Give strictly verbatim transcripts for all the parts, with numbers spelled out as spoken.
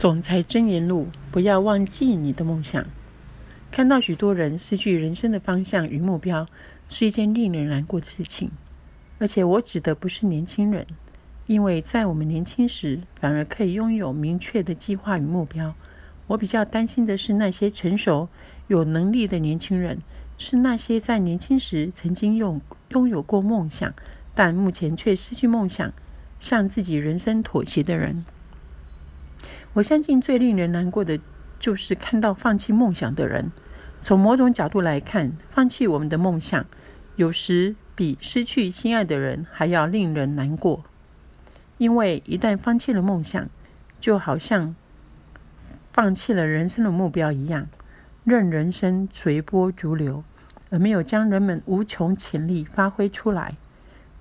总裁箴言录，不要忘记你的梦想。看到许多人失去人生的方向与目标，是一件令人难过的事情。而且我指的不是年轻人，因为在我们年轻时，反而可以拥有明确的计划与目标。我比较担心的是那些成熟、有能力的年轻人，是那些在年轻时曾经拥拥有过梦想，但目前却失去梦想，向自己人生妥协的人。我相信最令人难过的就是看到放弃梦想的人。从某种角度来看，放弃我们的梦想，有时比失去心爱的人还要令人难过。因为一旦放弃了梦想，就好像放弃了人生的目标一样，任人生随波逐流，而没有将人们无穷潜力发挥出来。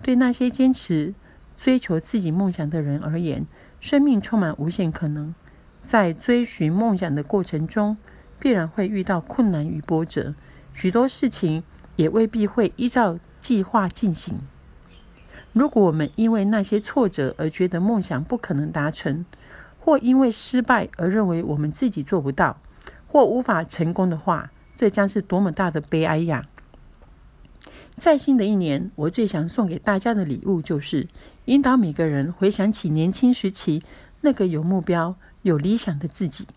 对那些坚持追求自己梦想的人而言，生命充满无限可能。在追寻梦想的过程中，必然会遇到困难与波折，许多事情也未必会依照计划进行。如果我们因为那些挫折而觉得梦想不可能达成，或因为失败而认为我们自己做不到，或无法成功的话，这将是多么大的悲哀呀！在新的一年，我最想送给大家的礼物就是引导每个人回想起年轻时期那个有目标、有理想的自己。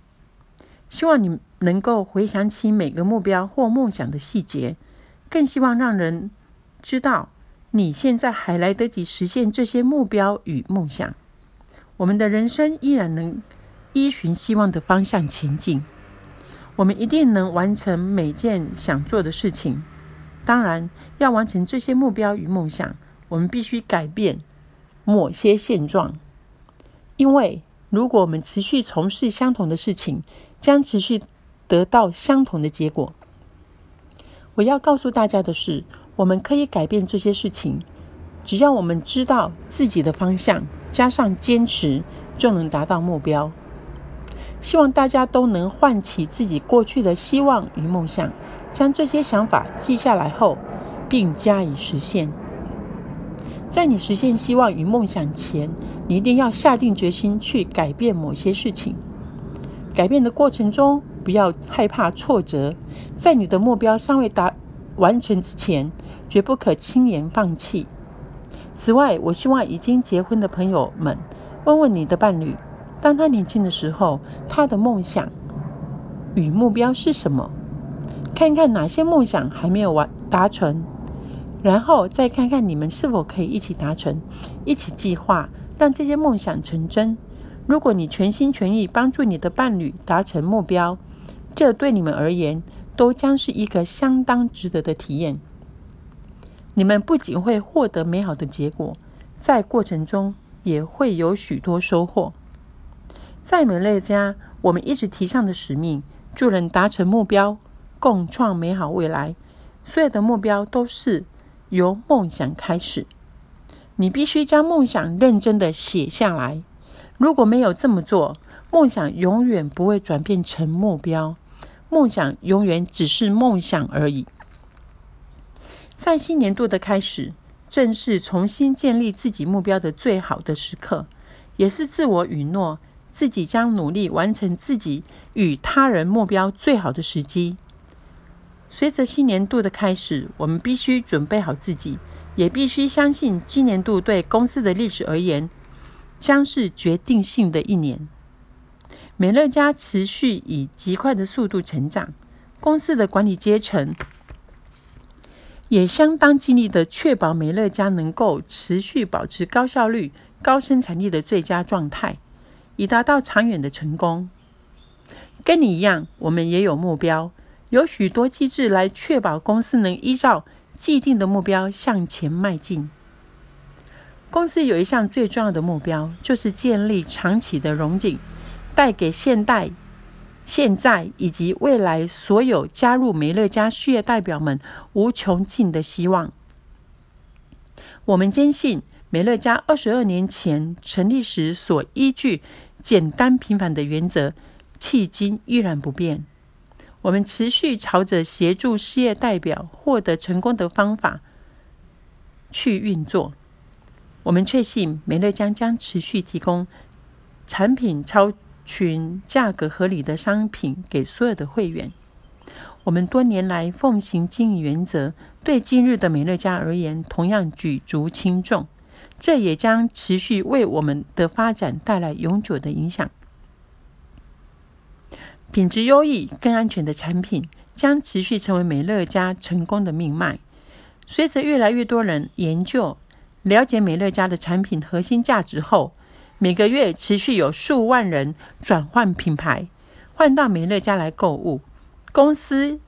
希望你能够回想起每个目标或梦想的细节，更希望让人知道你现在还来得及实现这些目标与梦想。我们的人生依然能依循希望的方向前进，我们一定能完成每件想做的事情。当然，要完成这些目标与梦想，我们必须改变某些现状，因为如果我们持续从事相同的事情，将持续得到相同的结果。我要告诉大家的是，我们可以改变这些事情，只要我们知道自己的方向，加上坚持，就能达到目标。希望大家都能唤起自己过去的希望与梦想，将这些想法记下来后，并加以实现。在你实现希望与梦想前，你一定要下定决心去改变某些事情。改变的过程中，不要害怕挫折。在你的目标尚未达完成之前，绝不可轻言放弃。此外，我希望已经结婚的朋友们，问问你的伴侣，当他年轻的时候，他的梦想与目标是什么？看看哪些梦想还没有完达成，然后再看看你们是否可以一起达成，一起计划，让这些梦想成真。如果你全心全意帮助你的伴侣达成目标，这对你们而言都将是一个相当值得的体验。你们不仅会获得美好的结果，在过程中也会有许多收获。在美乐家，我们一直提倡的使命，助人达成目标，共创美好未来。所有的目标都是由梦想开始，你必须将梦想认真的写下来。如果没有这么做，梦想永远不会转变成目标，梦想永远只是梦想而已。在新年度的开始，正是重新建立自己目标的最好的时刻，也是自我允诺自己将努力完成自己与他人目标最好的时机。随着新年度的开始，我们必须准备好自己，也必须相信今年度对公司的历史而言，将是决定性的一年。美乐家持续以极快的速度成长，公司的管理阶层也相当尽力地确保美乐家能够持续保持高效率、高生产力的最佳状态，以达到长远的成功。跟你一样，我们也有目标，有许多机制来确保公司能依照既定的目标向前迈进。公司有一项最重要的目标，就是建立长期的荣景，带给现代、现在以及未来所有加入美乐家事业代表们无穷尽的希望。我们坚信，美乐家二十二年前成立时所依据简单平凡的原则，迄今依然不变。我们持续朝着协助事业代表获得成功的方法去运作。我们确信美乐家将持续提供产品超群价格合理的商品给所有的会员。我们多年来奉行经营原则，对今日的美乐家而言同样举足轻重，这也将持续为我们的发展带来永久的影响。品质优异、更安全的产品将持续成为美乐家成功的命脉。随着越来越多人研究了解美乐家的产品核心价值后，每个月持续有数万人转换品牌，换到美乐家来购物。公司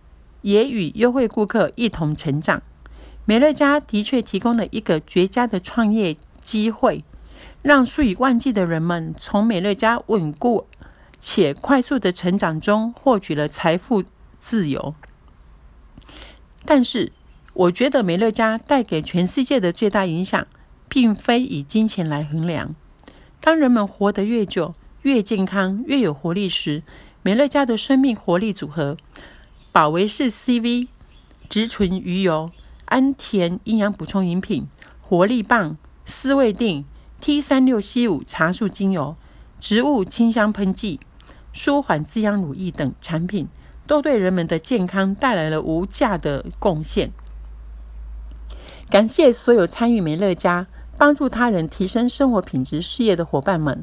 也与优惠顾客一同成长。美乐家的确提供了一个绝佳的创业机会，让数以万计的人们从美乐家稳固且快速的成长中获取了财富自由。但是我觉得美乐家带给全世界的最大影响并非以金钱来衡量。当人们活得越久、越健康、越有活力时，美乐家的生命活力组合保维士 C V、 植醇鱼油、安田营养补充饮品、活力棒、思味定、 T三十六C五 茶树精油、植物清香喷剂、舒缓滋养乳液等产品都对人们的健康带来了无价的贡献。感谢所有参与美乐家、帮助他人提升生活品质事业的伙伴们。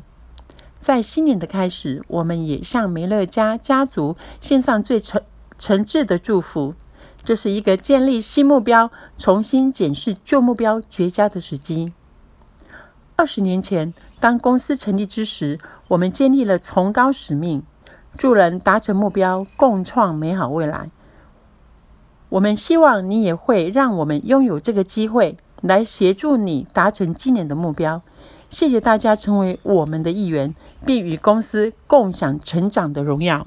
在新年的开始，我们也向美乐家家族献上最诚挚的祝福。这是一个建立新目标、重新检视旧目标绝佳的时机。二十年前，当公司成立之时，我们建立了崇高使命，助人达成目标，共创美好未来。我们希望你也会让我们拥有这个机会来协助你达成今年的目标。谢谢大家成为我们的一员，并与公司共享成长的荣耀。